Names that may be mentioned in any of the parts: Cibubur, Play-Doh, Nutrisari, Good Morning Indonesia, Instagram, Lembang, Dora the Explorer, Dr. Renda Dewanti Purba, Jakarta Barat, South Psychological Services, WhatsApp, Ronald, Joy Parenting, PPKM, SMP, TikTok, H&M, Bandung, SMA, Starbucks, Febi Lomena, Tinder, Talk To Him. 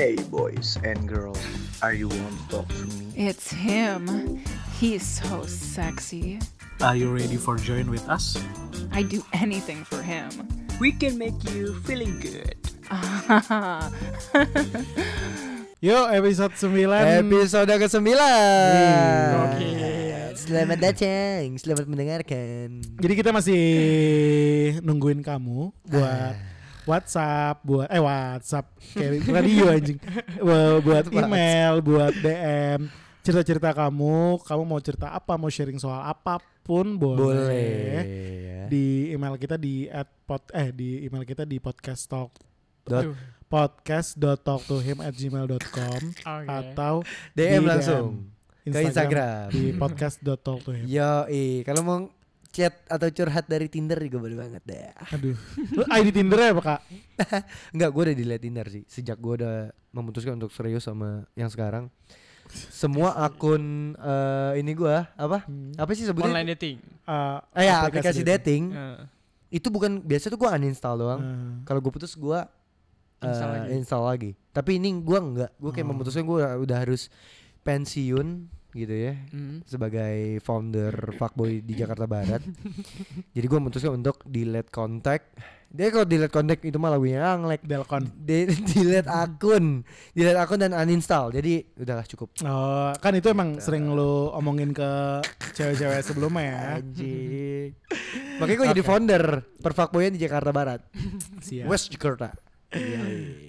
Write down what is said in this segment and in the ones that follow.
Hey boys and girls, are you want to talk to me? It's him. He's so sexy. Are you ready for join with us? I'd do anything for him. We can make you feeling good. Yo, episode 9. Episode ke-9. Selamat datang, selamat mendengarkan. Jadi kita masih nungguin kamu buat WhatsApp, kayak radio anjing, buat email, buat DM, cerita-cerita kamu mau cerita apa, mau sharing soal apapun boleh. Ya. Di email kita di podcast podcast.talktohim@gmail.com atau DM langsung ke Instagram di podcast.talktohim. Yoi, kalau mau chat atau curhat dari Tinder juga boleh banget deh. Aduh, lu ID Tinder ya apa kak? Enggak, gue udah delete Tinder sih. Sejak gue udah memutuskan untuk serius sama yang sekarang, semua akun ini gue apa sih sebutnya? Online dating. Aplikasi dating. Itu bukan, biasa tuh gue uninstall doang. Kalau gue putus gue install lagi. Tapi ini gue enggak. Gue kayak memutuskan gue udah harus pensiun gitu ya, sebagai founder fuckboy di Jakarta Barat. Jadi gue memutuskan untuk delete kontak. Dia kalau delete kontak itu malah gue ngelek. Delete akun dan uninstall. Jadi udahlah cukup. Oh, kan itu emang sering lu omongin ke cewek-cewek sebelumnya ya. Anjir. Makanya gue jadi founder perfakboyan di Jakarta Barat. West Jakarta.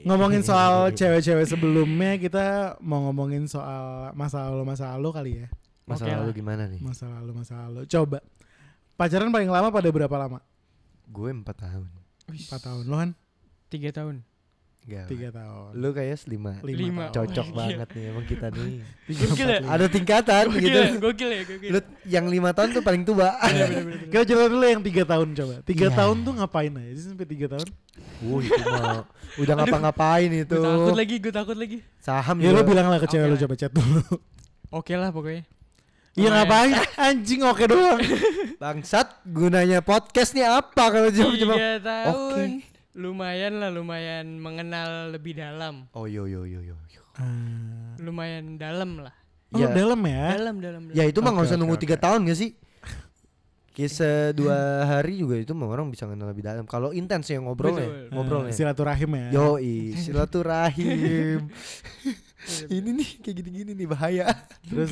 Ngomongin soal cewek-cewek sebelumnya, kita mau ngomongin soal masa lalu kali ya. Masa lalu gimana nih? Masa lalu. Coba. Pacaran paling lama pada berapa lama? Gue 4 tahun. 4 tahun. Lo kan? 3 tahun. Gak, 3 tahun. Lu kayaknya 5. Cocok banget nih emang kita nih. Ada tingkatan gitu. Gokil. Lu yang 5 tahun tuh paling tua. Kita cerita dulu yang 3 tahun coba. 3 tahun tuh ngapain aja sih sampai 3 tahun? Itu mah udah ngapa-ngapain itu. Gue takut lagi. Saham ya. Lu bilang lah ke cewek lu, coba chat dulu. Oke lah pokoknya. Iya ngapain? Anjing oke doang. Bangsat, gunanya podcast nih apa kalau cuma oke. Lumayan mengenal lebih dalam. Oh yo. Lumayan dalam lah. Oh ya. Dalam ya? Dalam. Ya itu mah gak usah nunggu 3 tahun gak sih? Kisah 2 hari juga itu mah orang bisa kenal lebih dalam. Kalau intens ya ngobrolnya. Silaturahim ya. Yoi, silaturahim. Ini nih kayak gini-gini nih bahaya. Terus.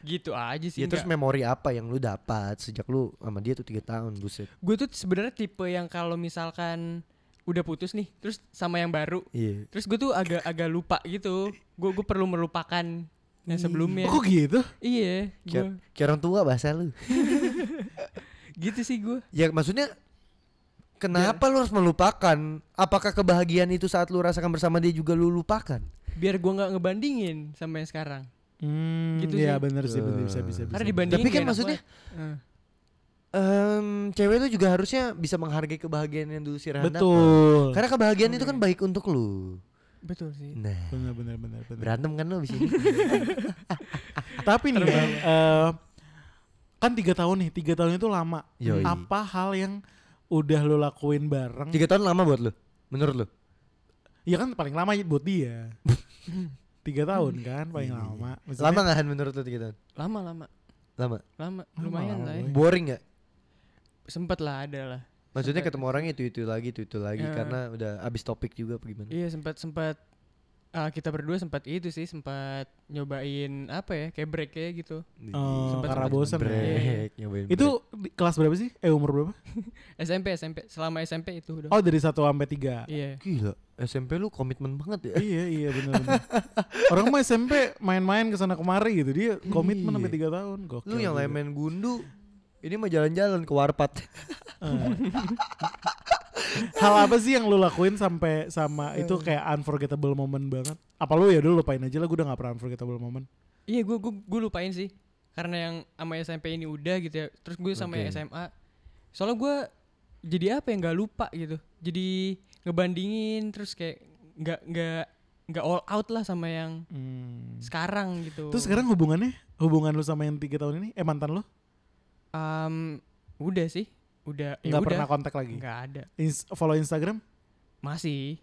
Gitu aja sih. Ya terus memori apa yang lu dapat sejak lu sama dia tuh 3 tahun, buset. Gue tuh sebenarnya tipe yang kalau misalkan udah putus nih, terus sama yang baru. Yeah. Terus gue tuh agak lupa gitu. Gue perlu melupakan yang sebelumnya. Kok gitu? Iya. Kayak orang tua bahasa lu. Gitu sih gue. Ya maksudnya kenapa lu harus melupakan? Apakah kebahagiaan itu saat lu rasakan bersama dia juga lu lupakan? Biar gue gak ngebandingin sama yang sekarang. Gitu ya sih. Bener sih, bisa. Tapi kan maksudnya cewek itu juga harusnya bisa menghargai kebahagiaan yang dulu si Randa. Betul. Karena kebahagiaan itu kan baik untuk lu. Betul sih. Nah, benar. Berantem kan lu abis ini. Tapi nih kan 3 tahun nih, 3 tahun itu lama. Yoi. Apa hal yang udah lu lakuin bareng? 3 tahun lama buat lu? Menurut lu? Ya kan paling lama buat dia. 3 tahun kan paling lama. Maksudnya, lama gak Han menurut lo 3 tahun? Lama. Lumayan lah ya. Boring gak? Sempet lah, ada lah. Maksudnya ketemu orangnya itu lagi karena udah abis topik juga apa gimana? Iya sempat kita berdua sempat nyobain apa ya kayak break kayak gitu. Oh, karena bosan break. Nyobain itu break. Kelas berapa sih? Umur berapa? SMP. Selama SMP itu udah. Oh dari 1 sampai 3. Iya. Gila. SMP lu komitmen banget ya. Iya benar. Orang mah SMP main-main kesana kemari gitu, dia komitmen sampai 3 tahun. Gokil. Lu yang lain main gundu, ini mah jalan-jalan ke warpat. Hal apa sih yang lu lakuin sampai sama itu kayak unforgettable moment banget? Apa lu ya dulu lupain aja lah, gue udah gak pernah unforgettable moment. Iya gue lupain sih, karena yang sama SMP ini udah gitu ya. Terus gue sama SMA, soalnya gue jadi apa yang gak lupa gitu. Jadi ngebandingin terus kayak nggak all out lah sama yang sekarang gitu. Terus sekarang hubungan lu sama yang 3 tahun ini mantan lu? Udah sih, udah. Nggak pernah kontak lagi? Nggak ada. Follow Instagram? Masih.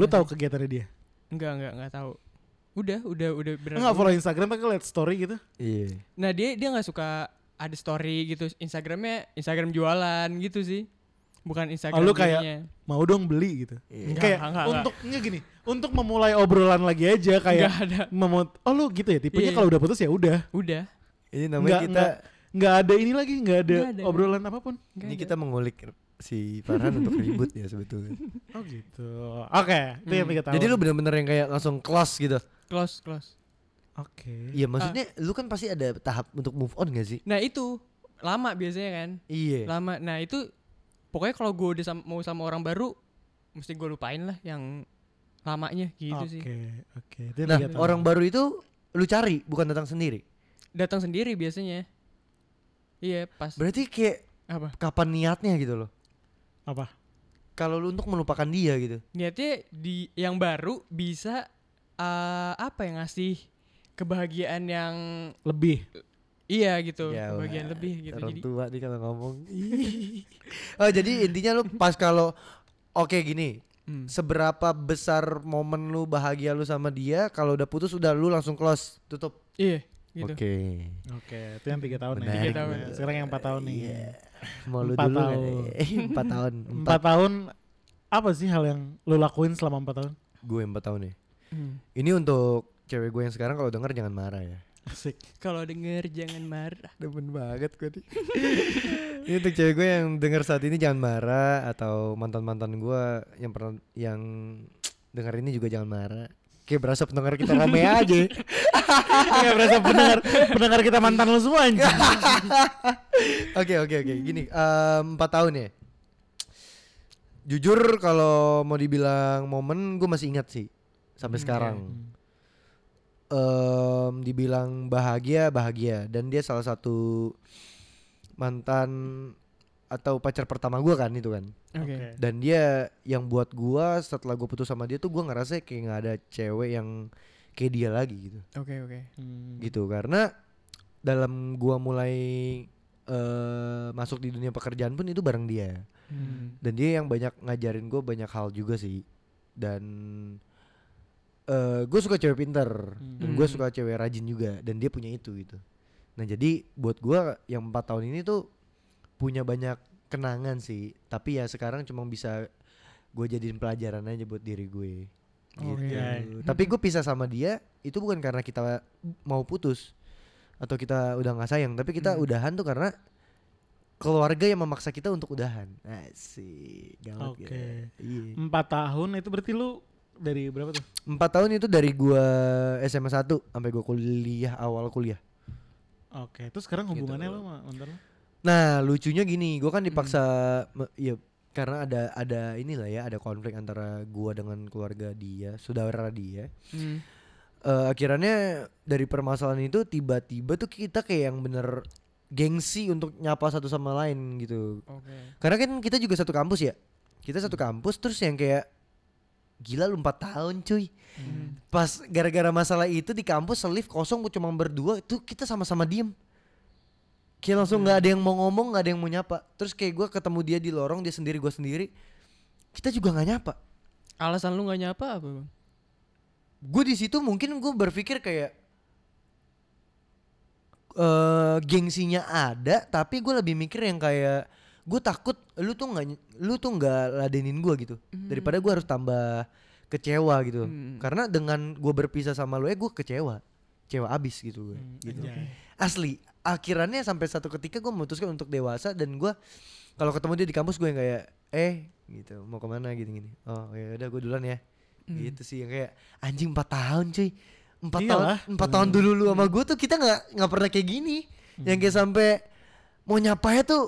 Lu tahu kegiatannya dia? Enggak tahu. Udah benar. Enggak follow Instagram kan lihat story gitu. Iya. Nah, dia enggak suka ada story gitu. Instagramnya Instagram jualan gitu sih. Bukan Instagram. Lu kayak mau dong beli gitu. Iya. Kayak untuknya gini, untuk memulai obrolan lagi aja kayak lu gitu ya tipenya. Iya, kalau udah putus ya udah. Udah. Ini namanya kita enggak ada ini lagi, enggak ada obrolan apapun. Ini kita mengulik si Farhan untuk ribut ya sebetulnya. Oh gitu. Oke, itu yang kita tahu. Jadi lu benar-benar yang kayak langsung close gitu. Close. Oke. Okay. Iya, maksudnya lu kan pasti ada tahap untuk move on gak sih? Nah, itu lama biasanya kan? Iya. Lama. Nah, itu pokoknya kalau gue udah mau sama orang baru mesti gue lupain lah yang lamanya gitu. Sih. Oke. Nah, orang baru itu lu cari, bukan datang sendiri. Datang sendiri biasanya. Iya, pas. Berarti kayak apa? Kapan niatnya gitu loh? Apa? Kalau lu untuk melupakan dia gitu. Niatnya di yang baru bisa ngasih kebahagiaan yang lebih. Iya gitu, ya, kebahagiaan lebih gitu. Orang tua nih kalau ngomong. Oh, jadi intinya lu pas kalau seberapa besar momen lu bahagia lu sama dia, kalau udah putus udah lu langsung close, tutup. Iya. Gitu. Oke, itu yang 3 tahun nih. 3 tahun. Sekarang yang 4 tahun nih. Iya. Mau lu dulu. 4 tahun. Apa sih hal yang lu lakuin selama 4 tahun? Gue 4 tahun nih. Ini untuk cewek gue yang sekarang, kalau denger jangan marah ya. Asik. Kalau denger jangan marah. Demen banget gue nih. Ini untuk cewek gue yang denger saat ini jangan marah, atau mantan-mantan gue yang pernah yang denger ini juga jangan marah. Kayak berasa pendengar kita rame aja. Kayak berasa pendengar kita mantan lu semua anjing. Oke. Gini, 4 tahun ya. Jujur kalau mau dibilang momen, gue masih ingat sih sampai sekarang. Dibilang bahagia, dan dia salah satu mantan atau pacar pertama gue kan itu kan. Okay. Dan dia yang buat gue setelah gue putus sama dia tuh gue ngerasa kayak nggak ada cewek yang kayak dia lagi gitu. Oke. Gitu, karena dalam gue mulai masuk di dunia pekerjaan pun itu bareng dia. Dan dia yang banyak ngajarin gue banyak hal juga sih. Dan gue suka cewek pinter, dan gue suka cewek rajin juga, dan dia punya itu gitu. Nah, jadi buat gue yang 4 tahun ini tuh punya banyak kenangan sih. Tapi ya sekarang cuma bisa gue jadiin pelajaran aja buat diri gue gitu. Tapi gue pisah sama dia itu bukan karena kita mau putus atau kita udah gak sayang, tapi kita udahan tuh karena keluarga yang memaksa kita untuk udahan. Asik. Oke. 4 tahun itu berarti lu dari berapa tuh? 4 tahun itu dari gua SMA 1 sampai gua kuliah, awal kuliah. Oke, terus sekarang hubungannya gitu. Lo sama mantan lo? Nah, lucunya gini, gua kan dipaksa ya karena ada inilah ya, ada konflik antara gua dengan keluarga dia, saudara dia. Akhirnya dari permasalahan itu tiba-tiba tuh kita kayak yang bener gengsi untuk nyapa satu sama lain gitu. Okay. Karena kan kita juga satu kampus ya. Kita satu kampus, terus yang kayak gila lu 4 tahun cuy. Pas gara-gara masalah itu di kampus selif kosong cuma berdua, itu kita sama-sama diem. Kayak langsung gak ada yang mau ngomong, gak ada yang mau nyapa. Terus kayak gue ketemu dia di lorong, dia sendiri gue sendiri, kita juga gak nyapa. Alasan lu gak nyapa apa bang? Gue di situ mungkin gue berpikir kayak gengsinya ada, tapi gue lebih mikir yang kayak gue takut lu tuh nggak ladenin gue gitu, daripada gue harus tambah kecewa gitu. Karena dengan gue berpisah sama lu gue kecewa abis gitu gue. Gitu. Okay. Asli, akhirannya sampai satu ketika gue memutuskan untuk dewasa, dan gue kalau ketemu dia di kampus gue yang kayak gitu, mau kemana gini. Oh ya udah gue duluan ya. Gitu sih yang kayak anjing 4 tahun cuy. 4 tahun dulu lu sama gue tuh kita nggak pernah kayak gini. Yang kayak sampai mau nyapanya tuh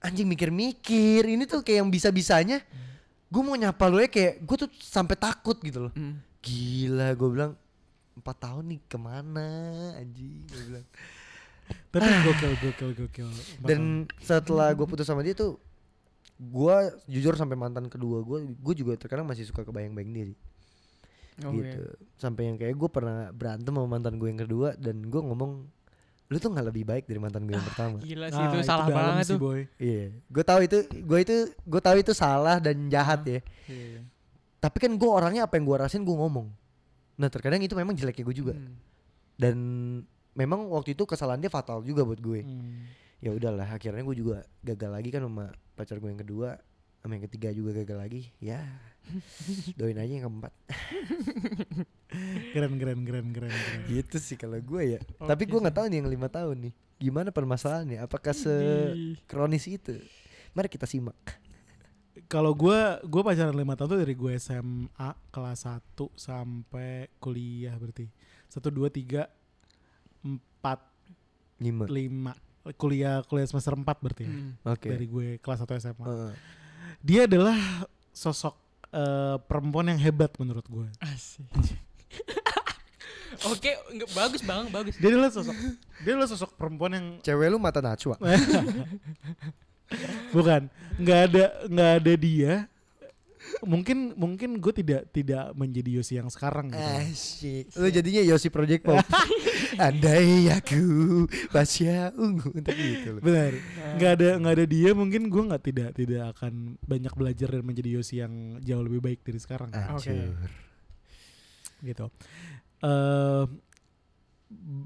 anjing mikir-mikir, ini tuh kayak yang bisa-bisanya gue mau nyapa lu kayak gue tuh sampai takut gitu loh. Gila, gue bilang 4 tahun nih kemana anjing, gue bilang. Tapi gokil. Dan setelah gue putus sama dia tuh gue jujur sampai mantan kedua gue juga terkadang masih suka kebayang-bayang dia sih. Gitu. Sampai yang kayak gue pernah berantem sama mantan gue yang kedua, dan gue ngomong lu tuh gak lebih baik dari mantan gue yang pertama. Gila sih, itu salah itu banget tuh. Iya, gue tahu itu salah dan jahat ya. Tapi kan gue orangnya apa yang gue rasain gue ngomong. Nah terkadang itu memang jeleknya gue juga. Dan memang waktu itu kesalahan dia fatal juga buat gue. Ya udahlah, akhirnya gue juga gagal lagi kan sama pacar gue yang kedua. Sama yang ketiga juga gagal lagi. Ya doain aja yang keempat. Keren. Gitu sih kalau gue ya. Okay. Tapi gue gak tahu nih yang 5 tahun nih gimana permasalahannya, apakah sekronis itu. Mari kita simak. Kalau gue pacaran 5 tahun tuh dari gue SMA kelas 1 sampai kuliah berarti. 1, 2, 3, 4, 5. Kuliah semester 4 berarti ya. Okay. Dari gue kelas 1 SMA. Dia adalah sosok perempuan yang hebat menurut gue. Asik. Oke, bagus bang, bagus. Dia adalah sosok perempuan yang... Cewek lu mata Najwa. Bukan, nggak ada dia. Mungkin gue tidak menjadi Yosi yang sekarang. Gitu. Asyik. Lo jadinya Yosi Project Pop. Andai aku Pasya ungu untuk gitu. Benar. Nggak ada dia. Mungkin gue tidak akan banyak belajar dan menjadi Yosi yang jauh lebih baik dari sekarang. Oke. Gitu.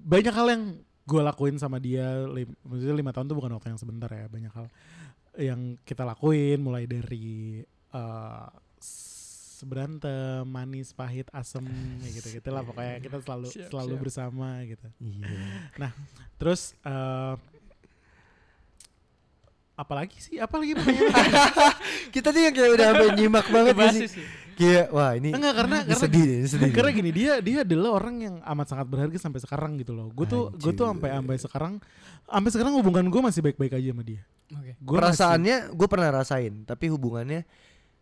Banyak hal yang gue lakuin sama dia, maksudnya 5 tahun tuh bukan waktu yang sebentar ya, banyak hal yang kita lakuin, mulai dari berantem, manis, pahit, asem, ya gitu-gitu lah pokoknya kita selalu bersama gitu. Yeah. Nah terus apalagi kita tuh yang kayak udah nyimak banget sih. Kayak wah ini. Enggak karena sedih. Karena gini, dia adalah orang yang amat sangat berharga sampai sekarang gitu loh. Gue tuh sampai sekarang hubungan gue masih baik-baik aja sama dia. Okay. Perasaannya gue pernah rasain, tapi hubungannya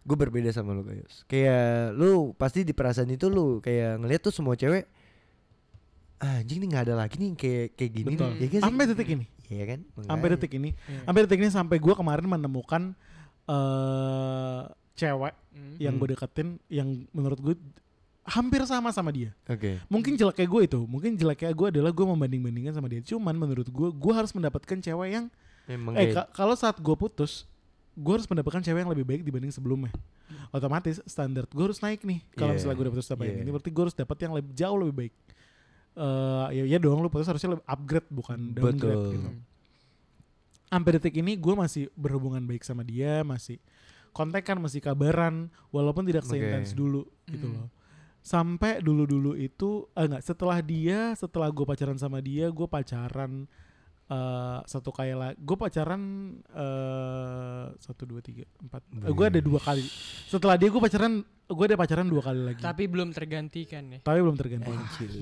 gue berbeda sama lu guys. Kayak lu pasti di perasaan itu lu kayak ngeliat tuh semua cewek anjing nih nggak ada lagi nih kayak gini. Betul. Nih. Ya, sampai detik ini. Iya kan? Sampai detik ini sampai gue kemarin menemukan cewek yang gue deketin yang menurut gue hampir sama dia. Okay. Mungkin jeleknya gue adalah gue membanding-bandingkan sama dia. Cuman menurut gue harus mendapatkan cewek yang kalau saat gue putus, gue harus mendapatkan cewek yang lebih baik dibanding sebelumnya. Otomatis standar gue harus naik nih. Kalau misalnya gue udah putus sama ini, berarti gue harus dapat yang jauh lebih baik. Ya doang, lu putus harusnya lebih upgrade bukan downgrade gitu. Sampai detik ini gue masih berhubungan baik sama dia, masih kontekan, masih kabaran, walaupun tidak seintens dulu gitu loh. Sampai dulu-dulu itu setelah gue pacaran sama dia, gue pacaran 1, 2, 3, 4. Gue ada 2 kali. Setelah dia gue ada pacaran 2 kali lagi. Tapi belum tergantikan ya.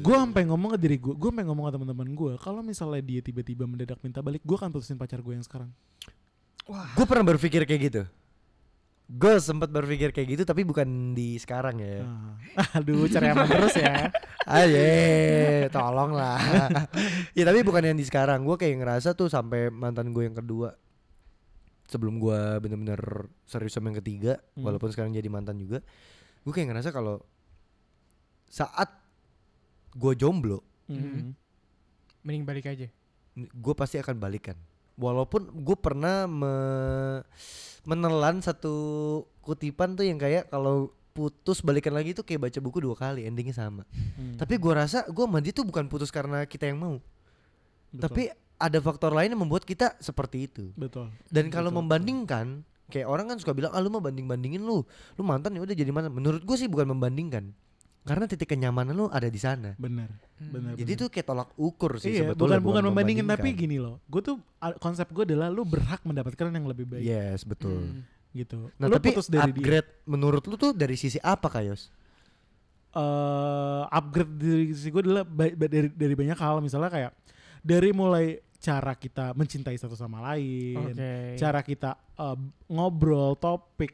Gue sampai ngomong ke diri gue sampai ngomong ke teman-teman gue, kalau misalnya dia tiba-tiba mendadak minta balik, gue akan putusin pacar gue yang sekarang. Wah. Gue pernah berpikir kayak gitu. Gue sempat berpikir kayak gitu, tapi bukan di sekarang ya. Aduh, cereman terus ya. Aye, tolonglah. Ya tapi bukan yang di sekarang. Gue kayak ngerasa tuh sampai mantan gue yang kedua, sebelum gue bener-bener serius sama yang ketiga, walaupun sekarang jadi mantan juga, gue kayak ngerasa kalau saat gue jomblo, mending balik aja. Gue pasti akan balikan. Walaupun gue pernah menelan satu kutipan tuh yang kayak kalau putus balikan lagi tuh kayak baca buku 2 kali endingnya sama. Tapi gue rasa gue sama dia tuh bukan putus karena kita yang mau. Betul. Tapi ada faktor lain yang membuat kita seperti itu. Betul. Dan kalau membandingkan, kayak orang kan suka bilang lu mah banding-bandingin lu mantan ya udah jadi mantan. Menurut gue sih bukan membandingkan, karena titik kenyamanan lu ada di sana. Benar. Jadi itu kayak tolak ukur sih sebetulnya. Bukan membandingkan, tapi gini loh. Gue tuh konsep gue adalah lu berhak mendapatkan yang lebih baik. Yes, betul. Gitu. Nah, lu tapi putus dari upgrade dia. Menurut lu tuh dari sisi apa, Kayos? Upgrade dari sisi gue adalah dari banyak hal, misalnya kayak dari mulai cara kita mencintai satu sama lain, cara kita ngobrol topik,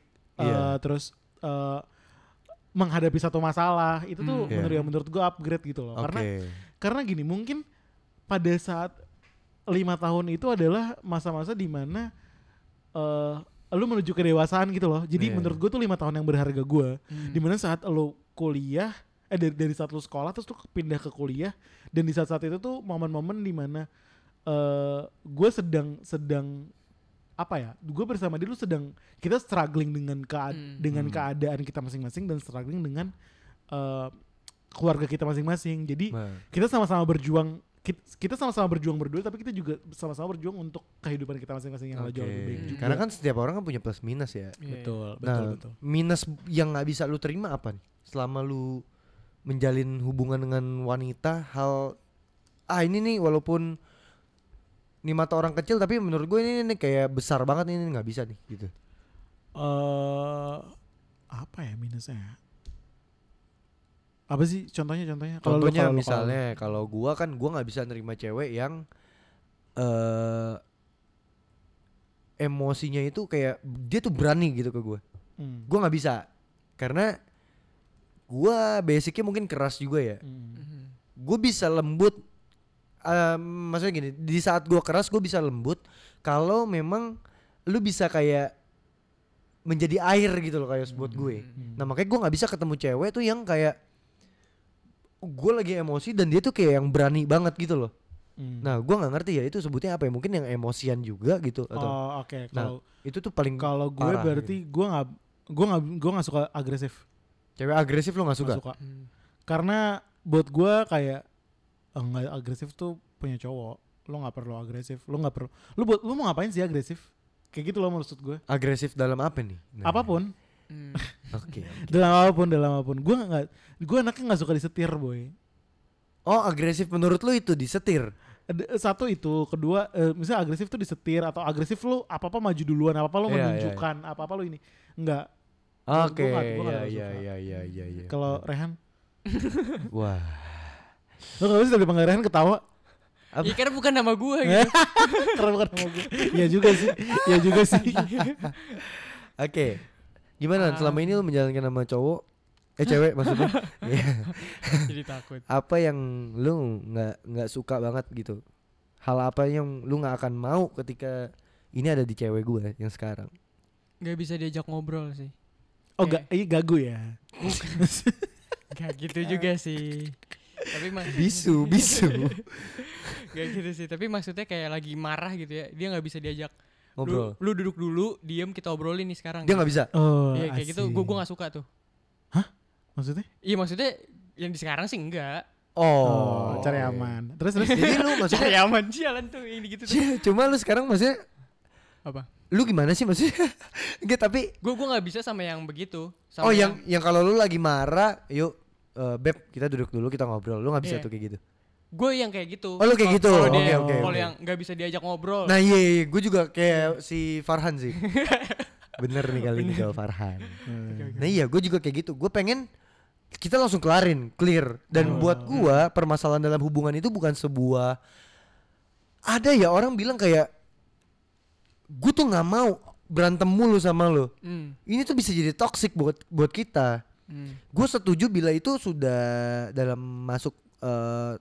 terus menghadapi satu masalah itu tuh menurut gue upgrade gitu loh. Karena gini, mungkin pada saat 5 tahun itu adalah masa-masa dimana lu menuju kedewasaan gitu loh. Jadi menurut gue tuh 5 tahun yang berharga gue, dimana saat lu kuliah dari saat lu sekolah terus tuh pindah ke kuliah, dan di saat-saat itu tuh momen-momen dimana gue sedang apa ya, gue bersama dia lu sedang, kita struggling dengan keadaan kita masing-masing dan struggling dengan keluarga kita masing-masing. Jadi kita sama-sama berjuang, kita sama-sama berjuang berdua, tapi kita juga sama-sama berjuang untuk kehidupan kita masing-masing yang jauh lebih baik juga. Karena kan setiap orang kan punya plus minus ya. Betul. Minus yang nggak bisa lu terima apa nih? Selama lu menjalin hubungan dengan wanita, hal ini nih walaupun ini mata orang kecil, tapi menurut gue ini kayak besar banget, ini nggak bisa nih gitu. Apa ya minusnya? Apa sih contohnya? Contohnya misalnya kalau gue kan gue nggak bisa nerima cewek yang emosinya itu kayak dia tuh berani gitu ke gue. Gue nggak bisa karena gue basicnya mungkin keras juga ya. Gue bisa lembut. Maksudnya gini, di saat gue keras gue bisa lembut. Kalau memang lu bisa kayak menjadi air gitu loh kayak buat gue. Nah makanya gue gak bisa ketemu cewek tuh yang kayak gue lagi emosi dan dia tuh kayak yang berani banget gitu loh. Nah gue gak ngerti ya itu sebutnya apa ya, mungkin yang emosian juga gitu atau. Oke. Nah itu tuh paling kalau gue parah, berarti gitu. gue gak suka agresif. Cewek agresif lo gak suka? Gak suka. Karena buat gue kayak enggak, agresif tuh punya cowok. Lo gak perlu agresif, lo gak perlu. Lo mau ngapain sih agresif? Kayak gitu loh maksud gue. Agresif dalam apa nih? Nah. Apapun. Okay. Dalam apapun. Gue anaknya enggak suka disetir, boy. Oh, agresif menurut lu itu disetir. Satu itu, kedua misalnya agresif tuh disetir atau agresif lu apa-apa maju duluan, apa-apa lu menunjukkan, apa-apa lu ini. Enggak. Oke. Iya. Kalau Rehan? Wah. Lo kalau sih tadi Rehan ketawa. Iya karena bukan nama gue gitu. Karena bukan nama gue. Iya juga sih. Oke. Gimana selama ini lu menjalankan sama cowok? Cewek maksudnya. Jadi takut. Apa yang lu enggak suka banget gitu? Hal apa yang lu enggak akan mau ketika ini ada di cewek gue yang sekarang? Enggak bisa diajak ngobrol sih. Oh gagu ya. Enggak gitu juga sih. Tapi bisu gak gitu sih, tapi maksudnya kayak lagi marah gitu ya, dia nggak bisa diajak ngobrol. Lu duduk dulu, diem, kita obrolin nih sekarang. Dia nggak bisa. Iya kayak gitu, gue nggak suka tuh. Hah? Maksudnya? Iya maksudnya yang di sekarang sih enggak. Cari aman. Terus jadi lu maksudnya cari aman jalan tuh ini gitu. Cuma lu sekarang maksudnya apa? Lu gimana sih maksudnya? Enggak tapi gue nggak bisa sama yang begitu. Sama yang kalau lu lagi marah, yuk. Beb, kita duduk dulu, kita ngobrol. Lu gak bisa tuh kayak gitu? Gue yang kayak gitu. Oh lu kayak gitu? Kalau yang gak bisa diajak ngobrol. Nah iya, gue juga kayak si Farhan sih. Bener nih kali ini kalau Farhan. Okay. Nah iya, gue juga kayak gitu. Gue pengen kita langsung clear. Dan buat gue, permasalahan dalam hubungan itu bukan sebuah. Ada ya orang bilang kayak, gue tuh gak mau berantem mulu sama lo. Ini tuh bisa jadi toxic buat kita. Gue setuju bila itu sudah dalam masuk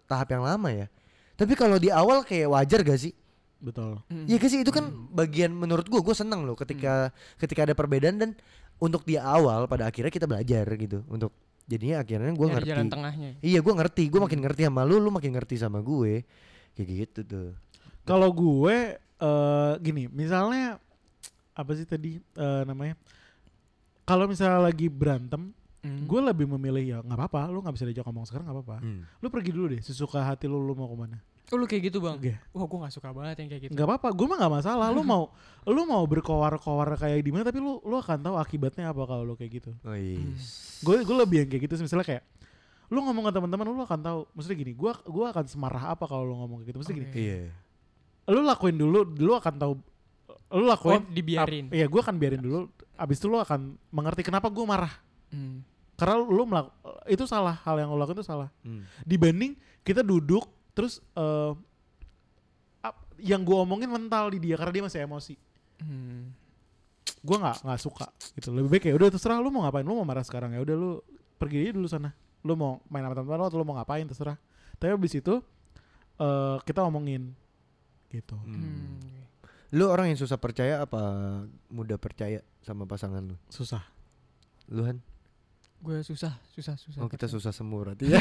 tahap yang lama ya. Tapi kalau di awal kayak wajar gak sih? Betul. Iya gak sih itu kan bagian menurut gue seneng loh ketika ada perbedaan dan untuk di awal pada akhirnya kita belajar gitu untuk jadinya akhirnya gue ngerti. Jalan tengahnya. Iya gue ngerti, gue makin ngerti sama lu makin ngerti sama gue kayak gitu tuh. Kalau gue gini misalnya apa sih tadi namanya? Kalau misalnya lagi berantem, gue lebih memilih ya nggak apa-apa, lu nggak bisa diajak ngomong sekarang nggak apa-apa, lu pergi dulu deh, sesuka hati lu mau kemana. Lu kayak gitu bang? Gak. Wah gue nggak suka banget yang kayak gitu. Nggak apa-apa, gue mah nggak masalah. Lu mau berkoar-koar kayak di mana, tapi lu akan tahu akibatnya apa kalau lu kayak gitu. Gue lebih yang kayak gitu, misalnya kayak lu ngomong ke teman-teman, lu akan tahu. Maksudnya gini, gue akan semarah apa kalau lu ngomong kayak gitu. Maksudnya gini, lu lakuin dulu, lu akan tahu. Lu lakuin, dibiarin. Iya, gue akan biarin dulu. Abis itu lu akan mengerti kenapa gue marah. Karena lu itu salah, hal yang lu lakuin itu salah. Dibanding kita duduk terus yang gue omongin mental di dia karena dia masih emosi. Gue nggak suka gitu. Lebih baik ya udah terserah lu mau ngapain, lu mau marah sekarang ya udah lu pergi aja dulu sana. Lu mau main sama teman-teman lu atau lu mau ngapain terserah. Tapi abis itu kita omongin gitu. Lu orang yang susah percaya apa mudah percaya sama pasangan lu? Susah. Lu Han? Gue susah. Oh kita susah semua berarti ya.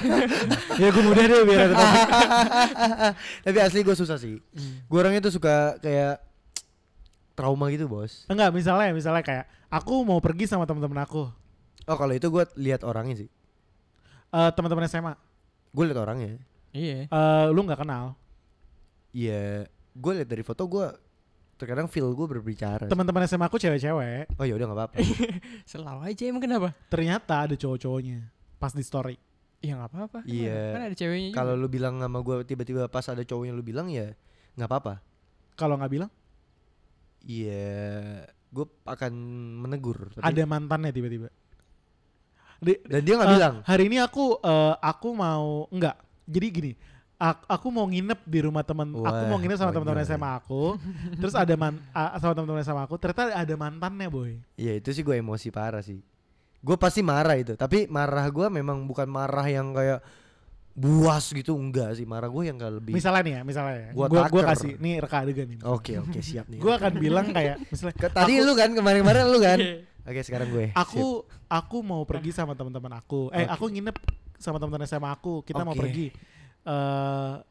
Ya gue mudah deh biar ada topik. Tapi asli gue susah sih. Gue orangnya tuh suka kayak trauma gitu bos? Enggak, misalnya kayak aku mau pergi sama teman-teman aku. Oh kalau itu gue lihat orangnya sih. Teman-teman SMA. Gue lihat orangnya. Iya. Lu nggak kenal? Iya, gue lihat dari foto gue. Terkadang feel gue berbicara. Teman-teman SMA aku cewek-cewek. Oh ya udah nggak apa-apa. Selalu aja emang kenapa? Ternyata ada cowok-cowoknya pas di story. Iya nggak apa-apa. Iya. Kan ada ceweknya juga. Kalau lu bilang sama gue tiba-tiba pas ada cowoknya lu bilang ya nggak apa-apa. Kalau nggak bilang? Iya, gue akan menegur. Ada mantannya tiba-tiba. Dan dia nggak bilang. Hari ini aku mau enggak. Jadi gini. Aku mau nginep di rumah teman. Aku mau nginep sama teman-teman SMA aku. Terus ada sama teman-teman SMA aku. Ternyata ada mantannya boy. Iya itu sih gue emosi parah sih. Gue pasti marah itu. Tapi marah gue memang bukan marah yang kayak buas gitu, enggak sih. Marah gue yang gak lebih. Misalnya gue kasih nih reka adegan nih. Oke siap nih. Gue akan bilang kayak misalnya tadi lu kan kemarin lu kan. Oke sekarang gue. Aku mau pergi sama teman-teman aku. Aku nginep sama teman-teman SMA aku. Kita mau pergi.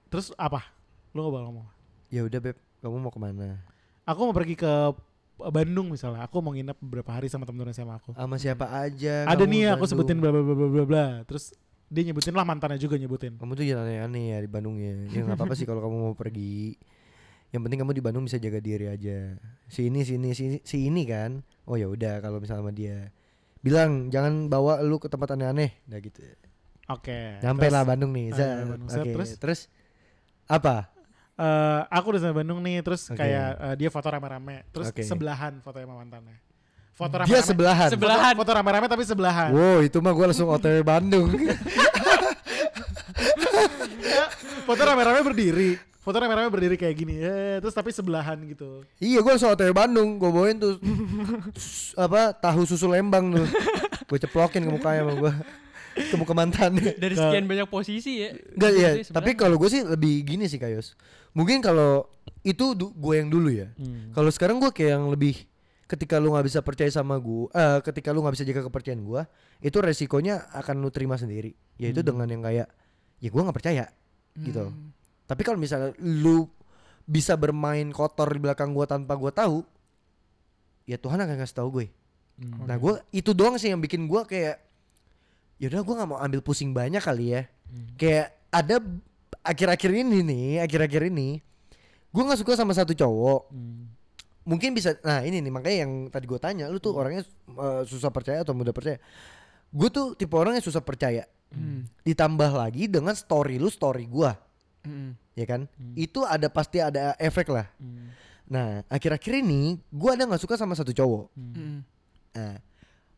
Terus apa? Lu gak bakal ngomong? Ya udah beb, kamu mau kemana? Aku mau pergi ke Bandung misalnya. Aku mau nginep beberapa hari sama temen-temen SMA aku. Sama siapa aja? Ada nih Bandung. Aku sebutin bla bla bla bla bla. Terus dia nyebutin lah mantannya juga nyebutin. Kamu tuh jangan aneh-aneh ya di Bandung ya. Ya nggak apa-apa sih kalau kamu mau pergi. Yang penting kamu di Bandung bisa jaga diri aja. Si ini kan. Oh ya udah kalau misalnya sama dia bilang jangan bawa lu ke tempat aneh-aneh. Nah gitu. Oke. Sampai lah Bandung nih. Oke. Terus apa? Aku udah sama Bandung nih. Terus kayak dia foto rame-rame. Terus sebelahan foto sama mantannya. Foto rame-rame. Dia sebelahan. Foto rame-rame tapi sebelahan. Wow itu mah gue langsung OTW Bandung. Foto rame-rame berdiri. Foto rame-rame berdiri kayak gini. Terus tapi sebelahan gitu. Iya gue langsung OTW Bandung. Gue bawain tuh apa tahu susu Lembang tuh. Gue ceplokin ke mukanya sama gue. Temu ke mantannya. Dari sekian banyak posisi ya. Enggak ya. Tapi kalau gue sih lebih gini sih Kayos. Mungkin kalau itu gue yang dulu ya. Kalau sekarang gue kayak yang lebih ketika lu nggak bisa percaya sama gue, ketika lu nggak bisa jaga kepercayaan gue, itu resikonya akan lu terima sendiri. Yaitu dengan yang kayak ya gue nggak percaya gitu. Tapi kalau misalnya lu bisa bermain kotor di belakang gue tanpa gue tahu, ya Tuhan akan ngasih tahu gue. Nah gue itu doang sih yang bikin gue kayak yaudah gue gak mau ambil pusing banyak kali ya. Kayak ada akhir-akhir ini gue gak suka sama satu cowok. Mungkin bisa, nah ini nih makanya yang tadi gue tanya lu tuh orangnya susah percaya atau mudah percaya. Gue tuh tipe orang yang susah percaya. Ditambah lagi dengan story lu story gue. Ya kan. Itu ada pasti ada efek lah. Nah akhir-akhir ini gue ada gak suka sama satu cowok. Nah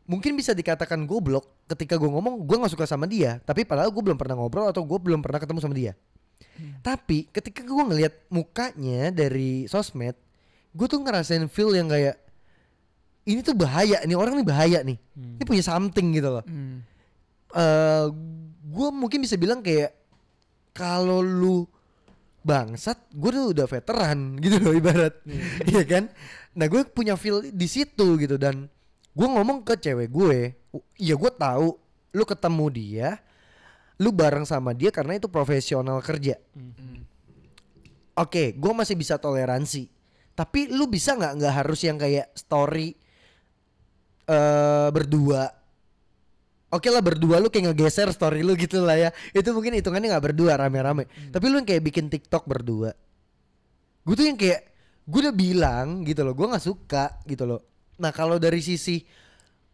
mungkin bisa dikatakan goblok ketika gue ngomong gue gak suka sama dia. Tapi padahal gue belum pernah ngobrol atau gue belum pernah ketemu sama dia. Tapi ketika gue ngeliat mukanya dari sosmed, gue tuh ngerasain feel yang kayak ini tuh bahaya, ini orang nih bahaya nih. Ini punya something gitu loh. Gue mungkin bisa bilang kayak kalau lu bangsat, gue tuh udah veteran gitu loh ibarat. Iya kan. Nah gue punya feel di situ gitu. Dan gue ngomong ke cewek gue, ya gue tahu lu ketemu dia, lu bareng sama dia karena itu profesional kerja. Oke, gue masih bisa toleransi. Tapi lu bisa nggak harus yang kayak story berdua. Oke lah berdua lu kayak ngegeser story lu gitu lah ya. Itu mungkin hitungannya nggak berdua rame-rame. Tapi lu yang kayak bikin TikTok berdua. Gue tuh yang kayak gue udah bilang gitu loh, gue nggak suka gitu loh. Nah kalau dari sisi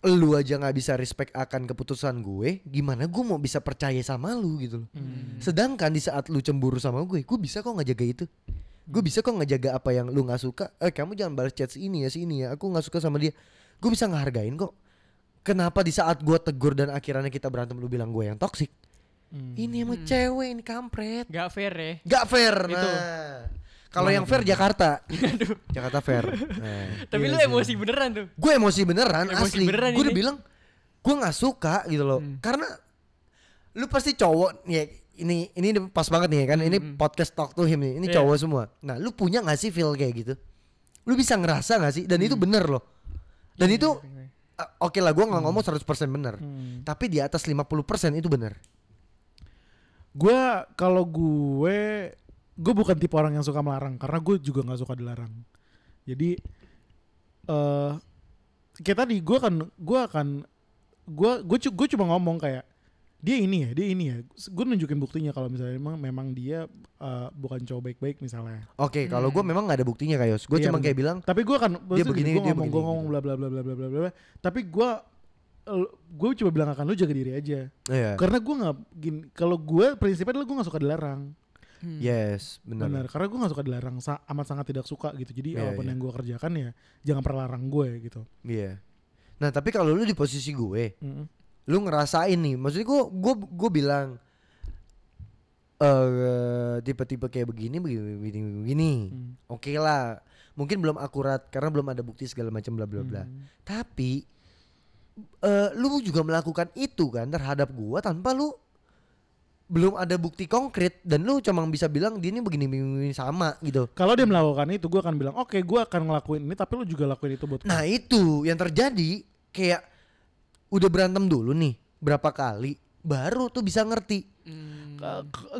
lu aja gak bisa respect akan keputusan gue, gimana gue mau bisa percaya sama lu gitu loh. Sedangkan di saat lu cemburu sama gue bisa kok gak jaga itu. Gue bisa kok gak jaga apa yang lu gak suka. Kamu jangan balas chat si ini ya, aku gak suka sama dia. Gue bisa ngehargain kok. Kenapa di saat gue tegur dan akhirnya kita berantem lu bilang gue yang toksik. Ini emang cewek, ini kampret. Gak fair ya. Gak fair gitu. Nah kalau yang fair Jakarta. Aduh. Jakarta fair. Tapi lu emosi beneran tuh. Gue emosi beneran asli. Gue udah bilang gue gak suka gitu loh. Karena lu pasti cowok ya, ini pas banget nih kan. Ini podcast Talk To Him nih. Ini cowok semua. Nah lu punya gak sih feel kayak gitu? Lu bisa ngerasa gak sih? Dan itu bener loh. Dan itu oke lah gue gak ngomong 100% bener. Tapi di atas 50% itu bener. Gue bukan tipe orang yang suka melarang. Karena gue juga gak suka dilarang. Jadi kayak tadi gue cuma ngomong kayak dia ini ya gue nunjukin buktinya kalau misalnya memang dia bukan cowok baik-baik misalnya. Oke, kalau gue memang nggak ada buktinya Kayos, gue cuma kayak bilang tapi gue kan dia begini, gue ngomong bla bla bla bla bla bla, tapi gue cuma bilang akan lu jaga diri aja. Yeah. Karena gue nggak gini, kalau gue prinsipnya adalah gue nggak suka dilarang. Yes, benar. Karena gue nggak suka dilarang, amat sangat tidak suka gitu. Jadi apapun yang gue kerjakan ya jangan pernah larang gue gitu. Iya. Yeah. Nah tapi kalau lu di posisi gue, lu ngerasain nih. Maksudnya gue bilang tipe-tipe kayak begini. Oke lah, mungkin belum akurat karena belum ada bukti segala macam bla bla bla. Tapi lu juga melakukan itu kan terhadap gue tanpa lu belum ada bukti konkret dan lu cuma bisa bilang dia ini begini sama gitu. Kalau dia melakukan itu gue akan bilang oke, gue akan ngelakuin ini tapi lu juga lakuin itu buat gue. Nah itu yang terjadi, kayak udah berantem dulu nih berapa kali baru tuh bisa ngerti.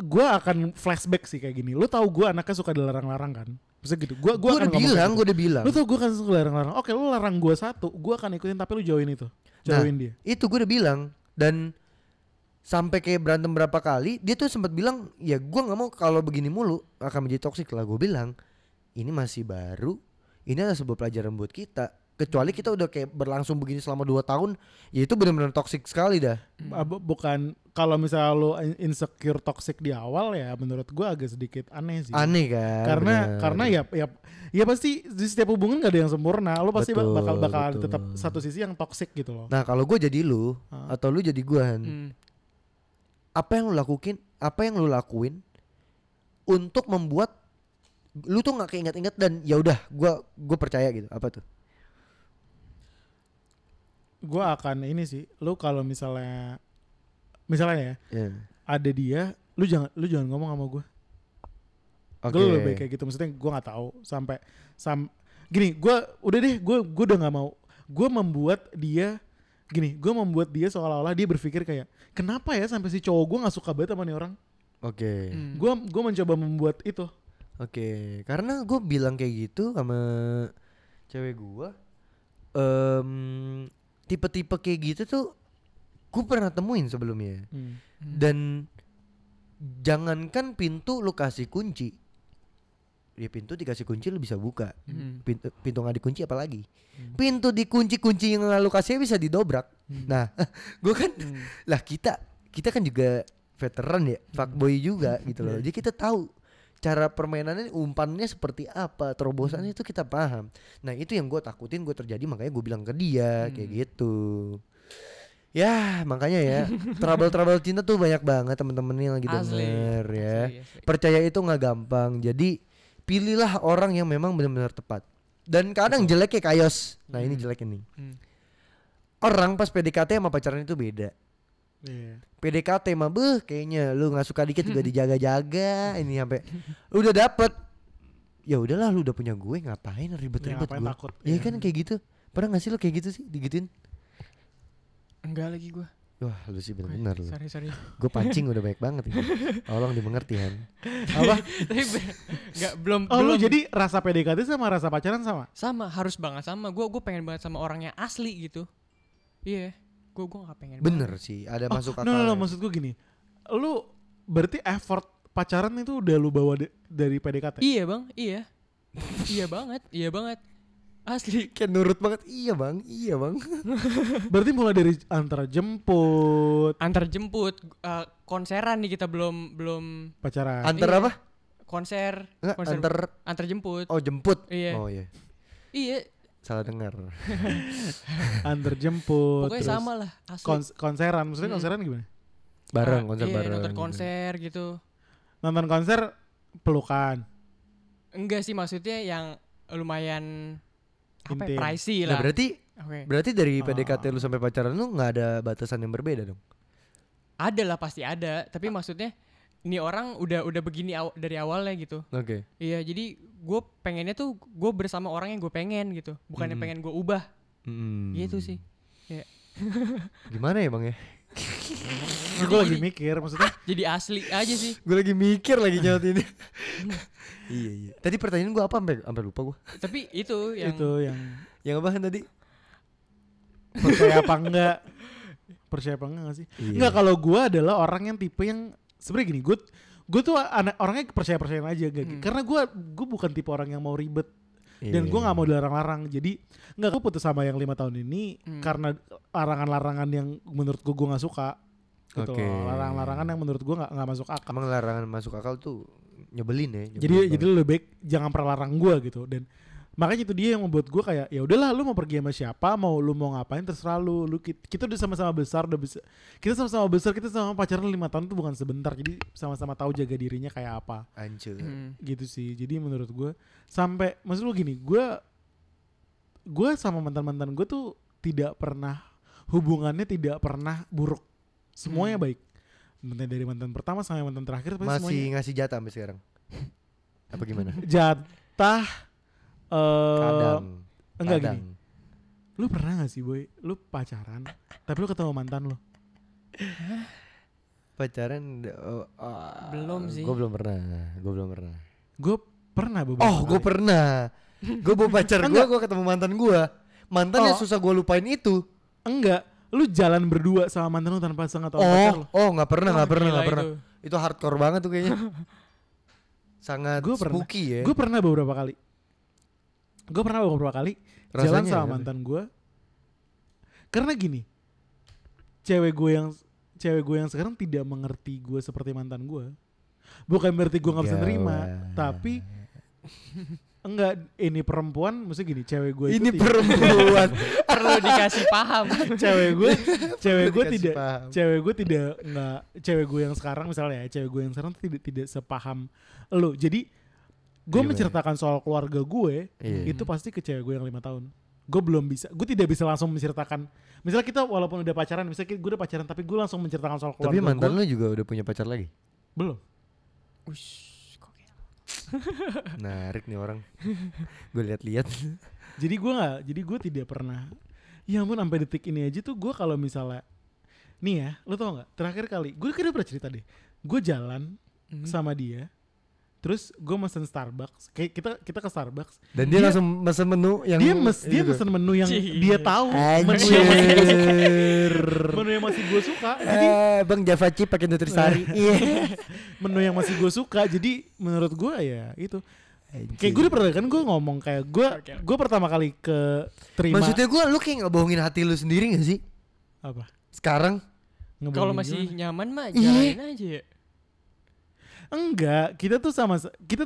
Gue akan flashback sih kayak gini. Lu tahu gue anaknya suka dilarang-larang kan? Maksudnya gitu. Gue udah bilang. Lu tahu gue kan suka dilarang-larang. Oke, lu larang gue satu, gue akan ikutin tapi lu jauhin itu. Jauhin dia. Itu gue udah bilang dan sampai kayak berantem berapa kali dia tuh sempat bilang ya gue nggak mau kalau begini mulu akan menjadi toksik lah. Gue bilang ini masih baru, ini adalah sebuah pelajaran buat kita, kecuali kita udah kayak berlangsung begini selama 2 tahun ya itu benar-benar toksik sekali dah. Bukan kalau misalnya lo insecure toksik di awal ya menurut gue agak sedikit aneh sih. Aneh kan karena ya pasti di setiap hubungan gak ada yang sempurna, lo pasti bakal tetap satu sisi yang toksik gitu loh. Nah kalau gue jadi lu atau lu jadi gue apa yang lu lakuin untuk membuat lu tuh nggak keinget-inget dan ya udah gue percaya gitu. Apa tuh? Gue akan ini sih, lu kalau misalnya ya ada dia, lu jangan ngomong sama gue. Okay. Gue lebih kayak gitu, maksudnya gue nggak tahu sampai gini. Gue udah nggak mau. Gue membuat dia seolah-olah dia berpikir kayak kenapa ya sampai si cowok gue nggak suka banget sama nih orang. Oke. Gue mencoba membuat itu. Oke. Karena gue bilang kayak gitu sama cewek gue. Tipe-tipe kayak gitu tuh gue pernah temuin sebelumnya. Dan jangankan pintu lu kasih kunci, ya pintu dikasih kunci lu bisa buka. Pintu nggak dikunci apalagi. Pintu dikunci-kunci yang lu kasih bisa didobrak. Nah gue kan lah kita kan juga veteran ya, fuckboy juga gitu loh. Jadi kita tahu cara permainannya, umpannya seperti apa, terobosannya itu kita paham. Nah itu yang gue takutin gue terjadi, makanya gue bilang ke dia kayak gitu. Ya makanya ya trouble cinta tuh banyak banget temen-temen yang lagi denger ya. Asli. Percaya itu nggak gampang, jadi pilihlah orang yang memang benar-benar tepat. Dan kadang jeleknya Kayos. Nah ini jeleknya nih. Orang pas PDKT sama pacaran itu beda. PDKT mah kayaknya lu nggak suka dikit juga dijaga-jaga. Ini sampai udah dapet, ya udahlah lu udah punya gue, ngapain ribet-ribet gue? Takut, ya kan kayak gitu. Pernah nggak sih lu kayak gitu sih digituin? Enggak lagi gue. Wah lu sih benar-benar lu. Sorry. Gue pancing udah baik banget ya. Tolong dimengerti Han. Apa? Enggak, belum. Lu jadi rasa PDKT sama rasa pacaran sama? Sama, harus banget sama. Gue pengen banget sama orangnya asli gitu. Iya. Yeah. Gue enggak pengen. Bener banget sih, ada masuk akal. No, maksud gue gini. Lu berarti effort pacaran itu udah lu bawa dari PDKT? Iya, Bang. Iya. Iya banget. Asli kayak nurut banget. Iya bang Berarti mulai dari antar jemput konseran nih, kita belum pacaran. Apa? Konser antar jemput. Jemput. Iya. Iya salah dengar. Antar jemput pokoknya sama lah. Konseran maksudnya konseran gimana? Bareng konser, bareng nonton konser gitu. Nonton konser pelukan? Enggak sih, maksudnya yang lumayan apa ya, pricey lah. Nah, berarti dari PDKT lu sampai pacaran lu nggak ada batasan yang berbeda dong? Ada lah, pasti ada. Tapi maksudnya ini orang udah begini dari awalnya gitu. Oke. Iya, jadi gue pengennya tuh gue bersama orang yang gue pengen gitu, bukannya pengen gue ubah. Gitu sih. Ya. Gimana ya bang ya? Gue lagi mikir, maksudnya jadi asli aja sih. Gue lagi mikir lagi nyaut ini. Iya iya. Tadi pertanyaan gue apa? Sampai lupa gue. Tapi itu yang yang apaan tadi? Percaya apa enggak? Percaya apa enggak sih? Iya. Enggak, kalau gue adalah orang yang tipe yang sebenarnya gini, gue tuh anak orangnya percaya-percayaan aja gak, karena gue bukan tipe orang yang mau ribet dan gue nggak mau dilarang-larang. Jadi nggak, gue putus sama yang 5 tahun ini karena larangan-larangan yang menurut gue nggak suka gitu. Larangan-larangan yang menurut gue nggak masuk akal. Emang larangan masuk akal tuh nyebelin ya, nyebelin. Jadi lebih baik jangan pernah larang gue gitu. Dan makanya itu dia yang membuat gue kayak, ya udahlah, lu mau pergi sama siapa, mau lu mau ngapain terserah lu. Lu kita udah sama-sama besar, udah bisa. Kita sama-sama besar, kita sama pacaran 5 tahun itu bukan sebentar. Jadi sama-sama tahu jaga dirinya kayak apa. Anjir. Gitu sih. Jadi menurut gue sampai maksud lu gini, gue sama mantan-mantan gue tuh tidak pernah, hubungannya tidak pernah buruk. Semuanya baik. Mantan dari mantan pertama sampai mantan terakhir pasti masih semuanya ngasih jatah sampai sekarang. Apa gimana? Jatah enggak kadang. Gini, lu pernah gak sih Boy, lu pacaran tapi lu ketemu mantan lu? Pacaran belum sih. Gue belum pernah. Gue pernah beberapa kali. Gue pernah. Gue bawa pacar gue ketemu mantan gue. Mantannya susah gue lupain itu. Enggak, lu jalan berdua sama mantan lu tanpa sengaja atau pacar lu? Gak pernah. Itu hardcore banget tuh kayaknya. Sangat spooky ya. Gue pernah beberapa kali rasanya jalan sama mantan gue. Karena gini, cewek gue yang sekarang tidak mengerti gue seperti mantan gue. Bukan berarti gue nggak bisa nerima, tapi enggak, ini perempuan, maksudnya gini, cewek gue ini perempuan perlu dikasih paham. Cewek gue yang sekarang tidak sepaham lo. Jadi gue menceritakan soal keluarga gue itu pasti ke cewek gue yang 5 tahun. Gue belum bisa, gue tidak bisa langsung menceritakan. Misalnya kita walaupun udah pacaran, misalnya gue udah pacaran tapi gue langsung menceritakan soal keluarga gue. Tapi mantan lo juga udah punya pacar lagi? Belum. Ush, kokil. Narik nih orang. Gue lihat-lihat. Jadi gue tidak pernah. Ya ampun, sampai detik ini aja tuh gue kalau misalnya, nih ya, lo tau nggak? Terakhir kali gue kira pernah cerita deh. Gue jalan sama dia. Terus gue mesen Starbucks, kayak kita ke Starbucks. Dan dia langsung mesen menu yang dia mesen menu yang dia tahu. Menu yang masih gue suka. Jadi Bang Java Chip pakai Nutrisari. Menu yang masih gue suka. Jadi menurut gue ya itu. Kayak gue pernah kan gue ngomong kayak gue pertama kali ke terima. Maksudnya gue, lu kayak ngebohongin hati lu sendiri gak sih? Apa? Sekarang kalau masih nyaman mah jalanin aja ya. Enggak, kita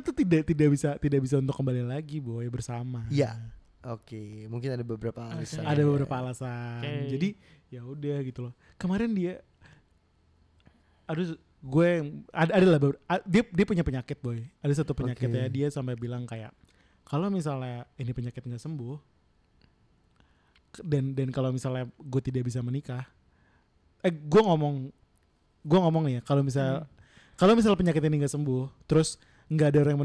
tuh tidak bisa untuk kembali lagi Boy bersama. Iya. Oke, mungkin ada beberapa alasan. Ada beberapa alasan. Okay. Jadi ya udah gitu loh. Kemarin dia dia punya penyakit Boy. Ada satu penyakit ya, dia sampai bilang kayak kalau misalnya ini penyakit enggak sembuh dan kalau misalnya gue tidak bisa menikah. Gue ngomong nih ya, kalau misalnya penyakit ini nggak sembuh, terus nggak ada orang yang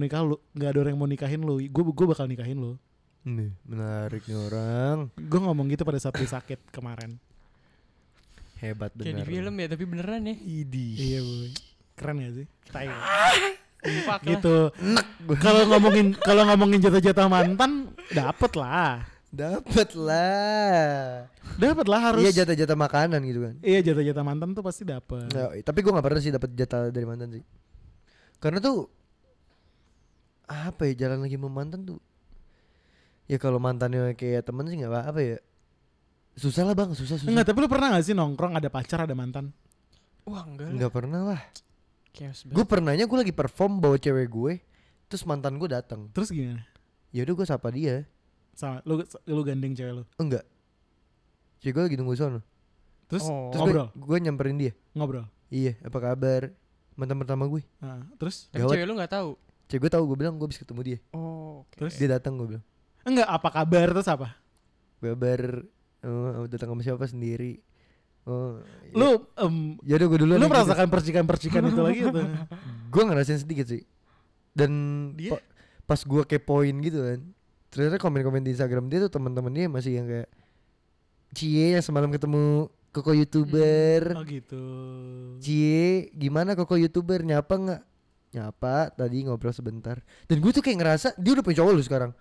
mau nikahin lu, gue bakal nikahin lu. Menariknya orang. Gue ngomong gitu pada saat dia sakit kemarin. Hebat bener. Kayak di film ya, tapi beneran ya. Iya Boy. Keren gak sih? Tayang. Gitu. Kalau ngomongin jatah-jatah mantan, Dapet lah harus. Iya, jatah-jatah makanan gitu kan. Iya, jatah-jatah mantan tuh pasti dapet. Nah, tapi gue gak pernah sih dapet jatah dari mantan sih. Karena tuh apa ya, jalan lagi sama mantan tuh, ya kalau mantannya kayak temen sih gak apa-apa ya. Susah lah Bang, susah. Enggak, tapi lu pernah gak sih nongkrong ada pacar ada mantan? Wah enggak lah. Gak pernah lah. Gue pernahnya gue lagi perform bawa cewek gue, terus mantan gue datang. Terus gimana? Yaudah gue sapa dia. Sama, lu gandeng cewek lu? Enggak. Cewek gue lagi nunggu sono. Terus ngobrol? Gue nyamperin dia. Ngobrol? Iya, apa kabar? Mantan pertama gue. Terus? Tapi cewek lu gak tahu? Cewek gue tahu, gue bilang gue habis ketemu dia. Terus? Dia datang, gue bilang enggak, apa kabar, terus apa? Kabar, datang sama siapa sendiri. Lu, yaudah gue duluan. Lu merasakan gitu. Percikan-percikan itu lagi atau? Gue ngerasain sedikit sih. Dan pas gue kepoin gitu kan, ternyata komen-komen di Instagram dia tuh teman-teman dia masih yang kayak, cie yang semalam ketemu Koko YouTuber. Oh gitu. Cie, gimana Koko YouTuber? Nyapa nggak? Nyapa, tadi ngobrol sebentar. Dan gue tuh kayak ngerasa dia udah punya cowok loh sekarang.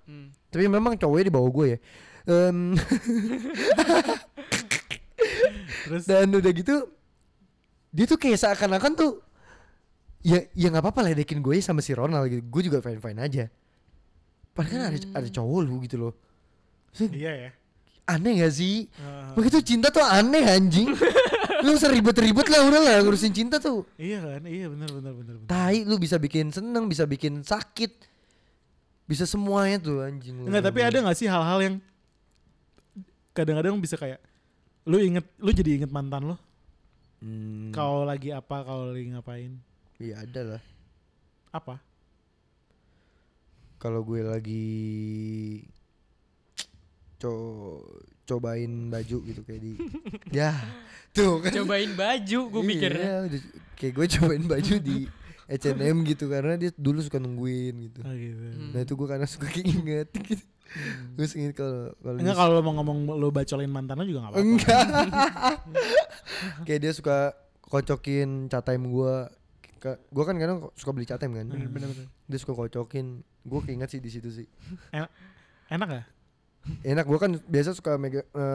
Tapi memang cowoknya di bawah gue ya. Terus? Dan udah gitu dia tuh kayak seakan-akan tuh ya nggak apa-apa ledekin gue sama si Ronald gitu. Gue juga fine-fine aja. Padahal kan ada cowok lu gitu loh. Iya ya. Aneh gak sih? Begitu cinta tuh aneh anjing. Lu seribet-ribet lah udah lah ngurusin cinta tuh. Iya kan? Iya benar. Tai, lu bisa bikin seneng, bisa bikin sakit. Bisa semuanya tuh anjing lu. Enggak, tapi ada enggak sih hal-hal yang kadang-kadang bisa kayak lu jadi inget mantan lo? Kau lagi apa, kau lagi ngapain? Iya, ada lah. Apa? Kalau gue lagi cobain baju gitu kayak di ya tuh kan cobain baju gue mikirnya iya, kayak gue cobain baju di H&M gitu karena dia dulu suka nungguin gitu, nah itu gue karena suka keinget gitu. Gue sengit kalau lo mau ngomong lo bacolin mantan lo juga nggak apa-apa enggak. Kayak dia suka kocokin cat time gue kan kadang suka beli cat time kan, bener-bener dia suka kocokin, gue keinget sih di situ sih. Enak gak? Enak, gue kan biasa suka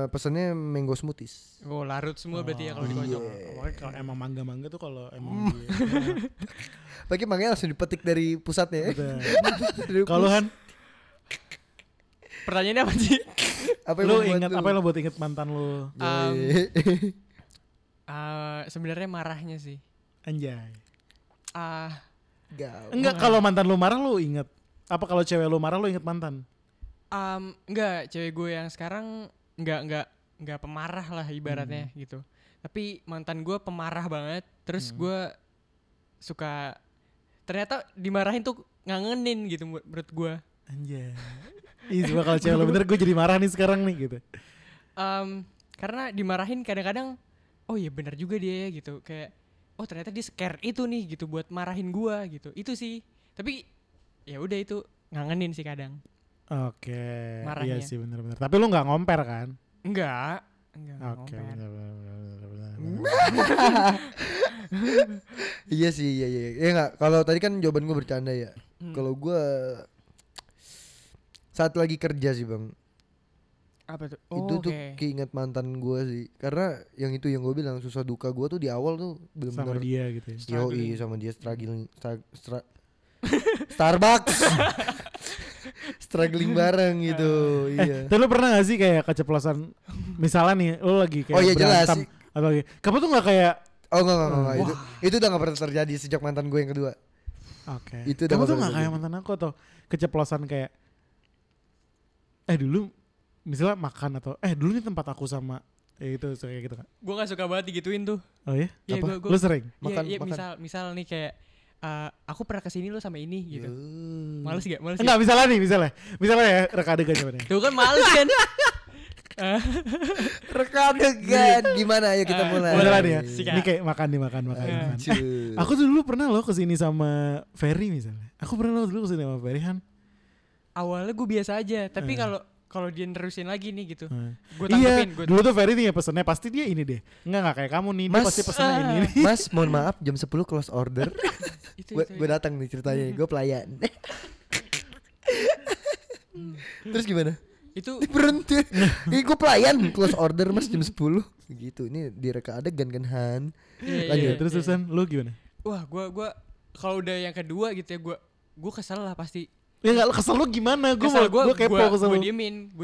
pesennya mango smoothies. Oh larut semua berarti ya kalau dikocok. Makanya kalau emang mangga tuh kalau emang dia. Pakai mangga langsung dipetik dari pusatnya. Kalau Han, pertanyaannya apa sih? Lo ingat apa yang lo buat inget mantan lo? Sebenarnya marahnya sih. Anjay. Enggak, kalau mantan lo marah lo inget. Apa kalau cewek lo marah lo inget mantan? Enggak, cewek gue yang sekarang enggak pemarah lah ibaratnya gitu. Tapi mantan gue pemarah banget. Terus gue suka ternyata dimarahin tuh ngangenin gitu menurut gue. Anjay. Ih, coba kalau cewek lo bener gue jadi marah nih sekarang nih gitu. Karena dimarahin kadang-kadang oh iya benar juga dia ya gitu. Kayak oh ternyata dia scare itu nih gitu buat marahin gue gitu. Itu sih. Tapi ya udah itu ngangenin sih kadang. Oke, marahnya. Iya sih benar-benar. Tapi lu nggak ngomper kan? Enggak ngomper. Oke, benar. Iya sih, iya. Ya nggak. Kalau tadi kan jawaban gue bercanda ya. Kalau gue saat lagi kerja sih bang. Apa tuh? Oh, itu tuh keinget mantan gue sih. Karena yang itu yang gue bilang susah duka gue tuh di awal tuh benar-benar. Sama dia gitu. Ya. Yoi, sama dia struggling. Starbucks. Struggling bareng gitu. Iya. Tapi lu pernah gak sih kayak keceplosan misalnya nih lu lagi kayak berantem atau lagi. Kamu tuh gak kayak enggak. Itu udah gak pernah terjadi sejak mantan gue yang kedua. Oke. Okay. Kamu tuh gak kayak mantan aku atau keceplosan kayak dulu misalnya makan atau dulu nih tempat aku sama itu kayak gitu kan. Gue gak suka banget digituin tuh. Oh iya? Ya, apa? Lu sering? Makan. Misal nih kayak aku pernah kesini lo sama ini gitu. Males gak? Enggak, misalnya ya reka adegan coba nih. Tuh kan males kan. Reka adegan gimana? Ayo kita mulai. Beneran ya. Ini kayak makan. Aku tuh dulu pernah lo kesini sama Ferry misalnya. Aku pernah lo dulu kesini sama Ferry Han. Awalnya gue biasa aja, tapi kalau dia nerusin lagi nih gitu, gue tanggepin. Iya, dulu tuh Ferry nih ya pesennya, pasti dia ini deh. Enggak kayak kamu nih, dia pasti pesennya ini. Mas, mohon maaf jam 10 close order. Gue datang nih ceritanya, gue pelayan. Terus gimana? Itu berhenti. Gue pelayan, close order mas jam 10. Gitu, ini direka adegan kan Han. Lanjut, terusan lu gimana? Wah, gue kalau udah yang kedua gitu ya, gue kesel lah pasti. Ya nggak kesel lu gimana? Gue kepo kesel. Gue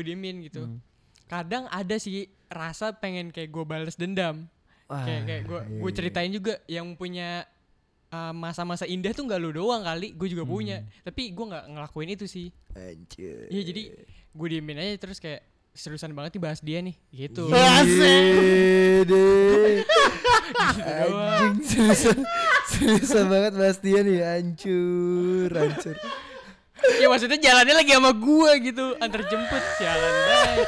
diemin gitu. Kadang ada sih rasa pengen kayak gue balas dendam. Kayak gue ceritain juga yang punya masa-masa indah tuh nggak lu doang kali. Gue juga punya. Tapi gue nggak ngelakuin itu sih. Anjir. Ya jadi gue diemin aja terus kayak seriusan banget nih bahas dia nih. Gitu. Asik. Anjing seriusan banget bahas dia nih. Hancur. Ya maksudnya jalannya lagi sama gue gitu, antar jemput jalan banget.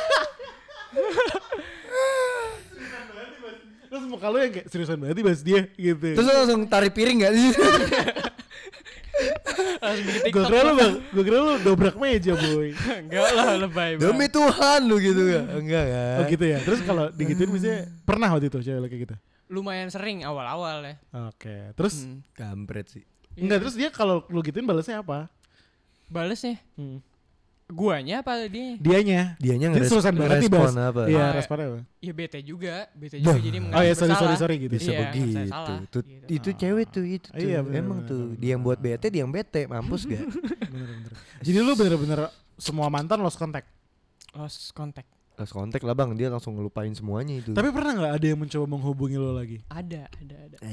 Terus muka lu yang kayak seriusan banget bahas dia gitu. Terus langsung tarik piring gak sih? Harus bikin TikTok. Gue kira lu dobrak meja, boy. Enggak lah, lebay banget. Demi Tuhan lu gitu kan. Enggak kan. Oh gitu ya. Terus kalau digituin misalnya pernah waktu itu cewek kayak gitu? Lumayan sering awal-awal ya. Oke. Terus kampret sih. Enggak, terus dia kalau lu gituin balesnya apa? Balesnya? Guanya apa dia? Dianya ngerespon apa? Iya, responnya apa? Iya, bete juga. Bete juga jadi menganggap sorry gitu. Bisa begitu. Itu cewek tuh itu. Iya, emang tuh dia yang buat bete, dia yang bete. Mampus gak? Bener-bener. Jadi lu bener-bener semua mantan lost contact. Lost contact lah bang, dia langsung ngelupain semuanya itu. Tapi pernah gak ada yang mencoba menghubungi lo lagi? Ada.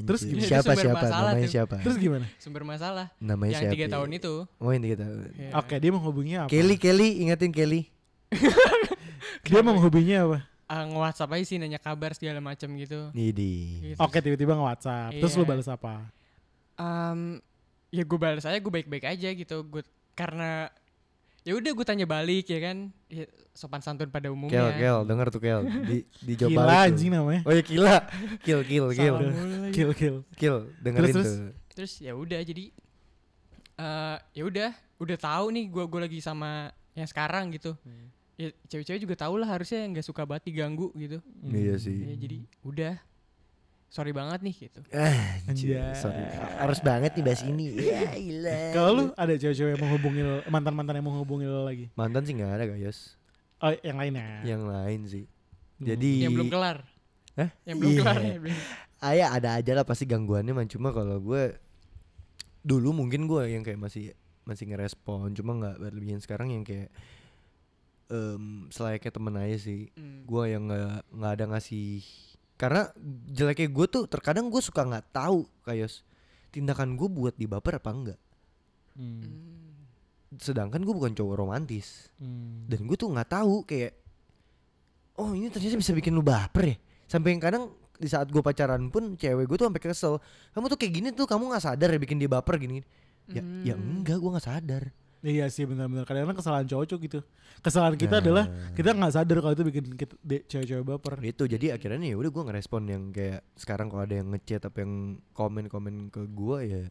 Terus gimana? Siapa? Namanya tuh. Siapa? Terus gimana? Sumber masalah. Namanya yang siapa? Yang 3 tahun itu. Oh yang 3 tahun. Yeah. Oke, dia menghubunginya apa? Kelly, ingetin Kelly. Dia menghubunginya apa? Nge-WhatsApp aja sih, nanya kabar segala macam gitu. Nidi. Oke, tiba-tiba nge-WhatsApp. Yeah. Terus lo balas apa? Ya gue balas aja, gue baik-baik aja gitu. Karena ya udah gue tanya balik ya kan, ya, sopan santun pada umumnya. Kel denger tuh Kel, dijawab balik. Kila anjing namanya. Oh ya Kil dengerin tuh. Terus ya udah jadi, ya udah tahu nih gue lagi sama yang sekarang gitu. Ya cewek-cewek juga tahu lah harusnya yang nggak suka banget diganggu gitu. Iya sih. Ya, jadi udah. Sorry banget nih gitu. Sorry. Harus banget nih bahas ini. Ya ilah. Kalau lu ada cewek-cewek yang menghubungi lo, mantan-mantan yang menghubungi lo lagi? Mantan sih enggak ada, guys. Oh, yang lain ya. Yang lain sih. Jadi yang belum kelar. Hah? Yang belum kelar. Ya ada aja lah pasti gangguannya, cuma kalau gue dulu mungkin gue yang kayak masih ngerespon, cuma enggak berlebihan. Sekarang yang kayak selayaknya temen aja sih. Gue yang enggak ada ngasih. Karena jeleknya gue tuh terkadang gue suka nggak tahu kayos tindakan gue buat dibaper apa enggak. Sedangkan gue bukan cowok romantis dan gue tuh nggak tahu kayak oh ini ternyata bisa bikin lu baper ya. Sampai yang kadang di saat gue pacaran pun cewek gue tuh sampai kesel, kamu tuh kayak gini tuh kamu nggak sadar ya bikin dia baper gini. Ya enggak, gue nggak sadar. Iya sih benar-benar, kadang-kadang kesalahan cowok gitu. Kesalahan kita adalah kita nggak sadar kalau itu bikin cewek-cewek baper. Itu jadi akhirnya ya udah gue ngerespon yang kayak sekarang kalau ada yang ngechat atau yang komen-komen ke gue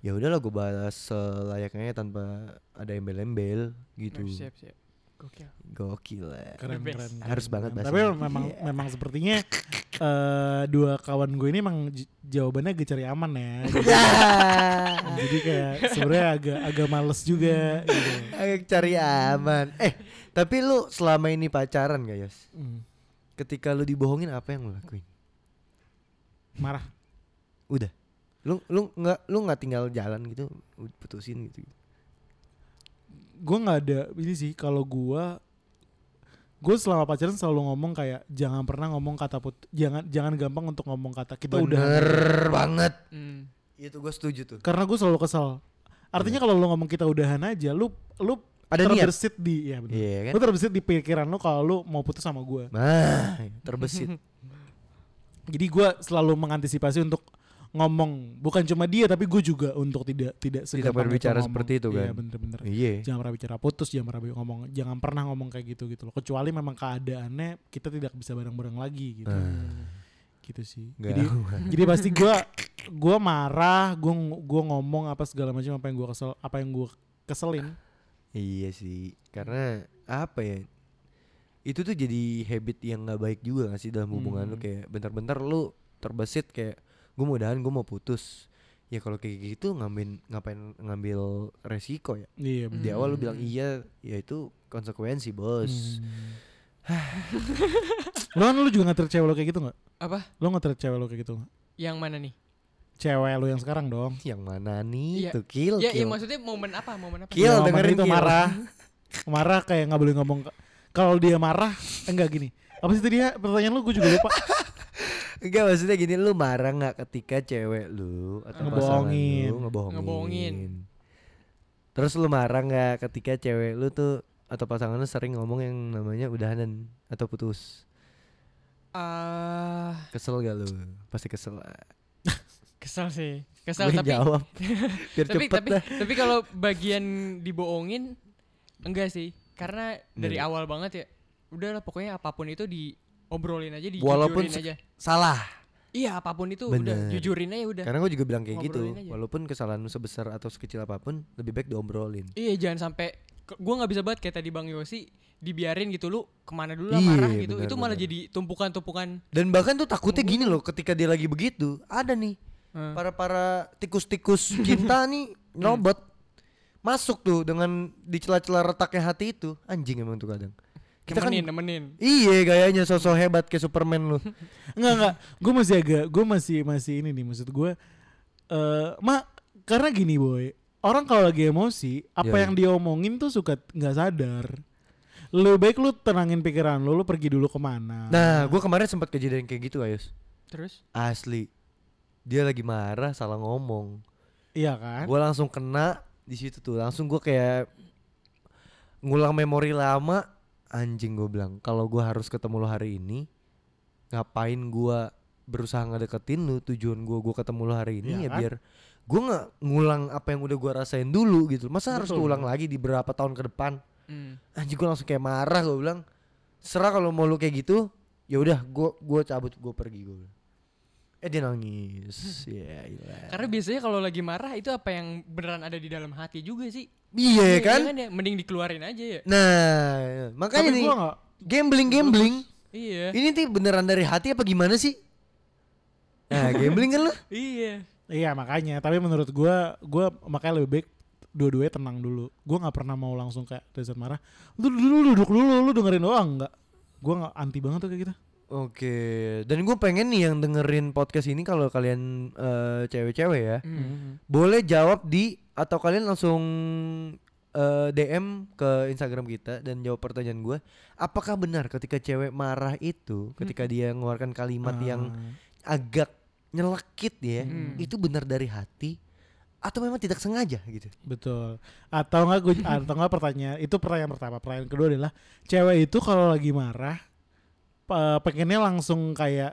ya udahlah gue balas selayaknya tanpa ada embel-embel gitu. Siap. Gokil lah. Keren. Harus banget bahas. Tapi memang sepertinya dua kawan gue ini emang jawabannya gue cari aman ya. Jadi kayak sebenarnya agak males juga. Agak cari aman. Tapi lu selama ini pacaran gak Yos? Ketika lu dibohongin apa yang lu lakuin? Marah. Udah. Lu nggak tinggal jalan gitu, putusin gitu. Gue nggak ada ini sih, kalau gue selama pacaran selalu ngomong kayak jangan pernah ngomong kata jangan gampang untuk ngomong kata kita udah. Bener banget. Itu gue setuju tuh. Karena gue selalu kesel. Artinya kalau lu ngomong kita udahan aja, lu ada terbesit niat. Kan? Lu terbesit di pikiran lu kalau lu mau putus sama gue. Terbesit. Jadi gue selalu mengantisipasi untuk ngomong, bukan cuma dia tapi gue juga untuk tidak berbicara seperti itu kan. Iya bener-bener. Jangan pernah bicara putus, jangan pernah ngomong kayak gitu loh. Kecuali memang keadaannya kita tidak bisa bareng-bareng lagi gitu. Gitu sih. Jadi pasti gue marah, gue ngomong apa segala macam apa yang gue keselin. Iya sih. Karena apa ya? Itu tuh jadi habit yang enggak baik juga gak sih dalam hubungan lu, kayak bentar-bentar lu terbesit kayak gue mau udahan, gue mau putus. Ya kalau kayak gitu ngambil resiko ya. Iya, di awal lu bilang iya, ya itu konsekuensi bos. Lu juga nge-treat cewek lo kayak gitu gak? Apa? Lu nge-treat cewek lo kayak gitu gak? Yang mana nih? Cewek lu yang sekarang dong. Yang mana nih? Ya. Tuh Kill. Ya maksudnya momen apa? Kill, dengerin itu Kill. Marah kayak gak boleh ngomong. Kalau dia marah, enggak gini. Apa sih tadi ya? Pertanyaan lu gue juga lupa. Enggak, maksudnya gini, lu marah gak ketika cewek lu atau pasangan lu ngebohongin. Terus lu marah gak ketika cewek lu tuh atau pasangan lu sering ngomong yang namanya udahan atau putus? Kesel gak lu? Pasti kesel. Kesel sih. Kesel gue tapi jawab. Biar cepet. Tapi kalau bagian dibohongin enggak sih. Karena dari awal banget ya. Udahlah pokoknya apapun itu di obrolin aja, dijujurin aja. Walaupun salah. Iya, apapun itu. Bener. Udah jujurin aja udah. Karena gue juga bilang kayak ngobrolin gitu aja. Walaupun kesalahan sebesar atau sekecil apapun, lebih baik diobrolin. Iya, jangan sampai gue nggak bisa banget kayak tadi Bang Yosi dibiarin gitu, lu kemana dulu lah, marah gitu. Bener, itu malah bener. Jadi tumpukan-tumpukan. Dan bahkan tuh takutnya gini loh, ketika dia lagi begitu, ada nih para tikus-tikus cinta nih nyobot masuk tuh dengan di celah-celah retaknya hati itu. Anjing emang tuh kadang. Kita nemenin. Iya, gayanya sosok hebat kayak Superman lu. Enggak. Gue masih ini nih, maksud gue karena gini boy, orang kalau lagi emosi, apa yang diomongin tuh suka nggak sadar. Lebih baik lu tenangin pikiran lu pergi dulu kemana. Nah, gue kemarin sempat kejadian kayak gitu, Ayus. Terus? Asli, dia lagi marah, salah ngomong. Iya kan? Gue langsung kena di situ tuh, langsung gue kayak ngulang memori lama. Anjing, gue bilang, kalau gue harus ketemu lu hari ini, ngapain gue berusaha ngedeketin lu? Tujuan gue ketemu lu hari ini ya kan? Biar gue nggak ngulang apa yang udah gue rasain dulu gitu. Masa harus ulang lagi di berapa tahun ke depan? Anjing, gue langsung kayak marah. Gue bilang, serah kalau mau lu kayak gitu, ya udah, gue cabut, gue pergi, gue. Dia nangis. Ya, yeah. Karena biasanya kalau lagi marah itu apa yang beneran ada di dalam hati juga sih. Iya kan? Ya, mending dikeluarin aja ya. Nah, makanya tapi nih gambling. Iya. Ini tuh beneran dari hati apa gimana sih? Nah, gambling kan lu? Iya. Iya, makanya. Tapi menurut gue makanya lebih baik dua-duanya tenang dulu. Gue nggak pernah mau langsung kayak dasar marah. Lu duduk dulu, lu dengerin doang nggak? Gue nggak anti banget tuh kayak gitu. Oke, dan gue pengen nih yang dengerin podcast ini, kalau kalian cewek-cewek ya, boleh jawab di, atau kalian langsung DM ke Instagram kita dan jawab pertanyaan gue. Apakah benar ketika cewek marah itu, ketika dia mengeluarkan kalimat yang agak nyelekit ya, itu benar dari hati atau memang tidak sengaja gitu? Betul. Atau nggak gue, atau nggak pertanyaan itu pertanyaan pertama. Pertanyaan kedua adalah, cewek itu kalau lagi marah pengennya langsung kayak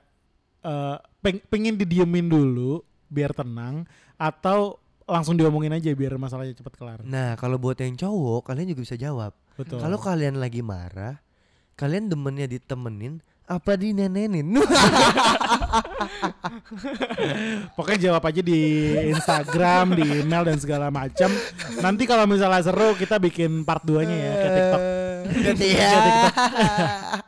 pengen didiemin dulu biar tenang, atau langsung diomongin aja biar masalahnya cepat kelar. Nah, kalau buat yang cowok, kalian juga bisa jawab. Betul. Kalau kalian lagi marah, kalian demennya ditemenin apa dinenenin? Pokoknya jawab aja di Instagram, di email dan segala macam. Nanti kalau misalnya seru kita bikin part 2-nya ya, kayak TikTok.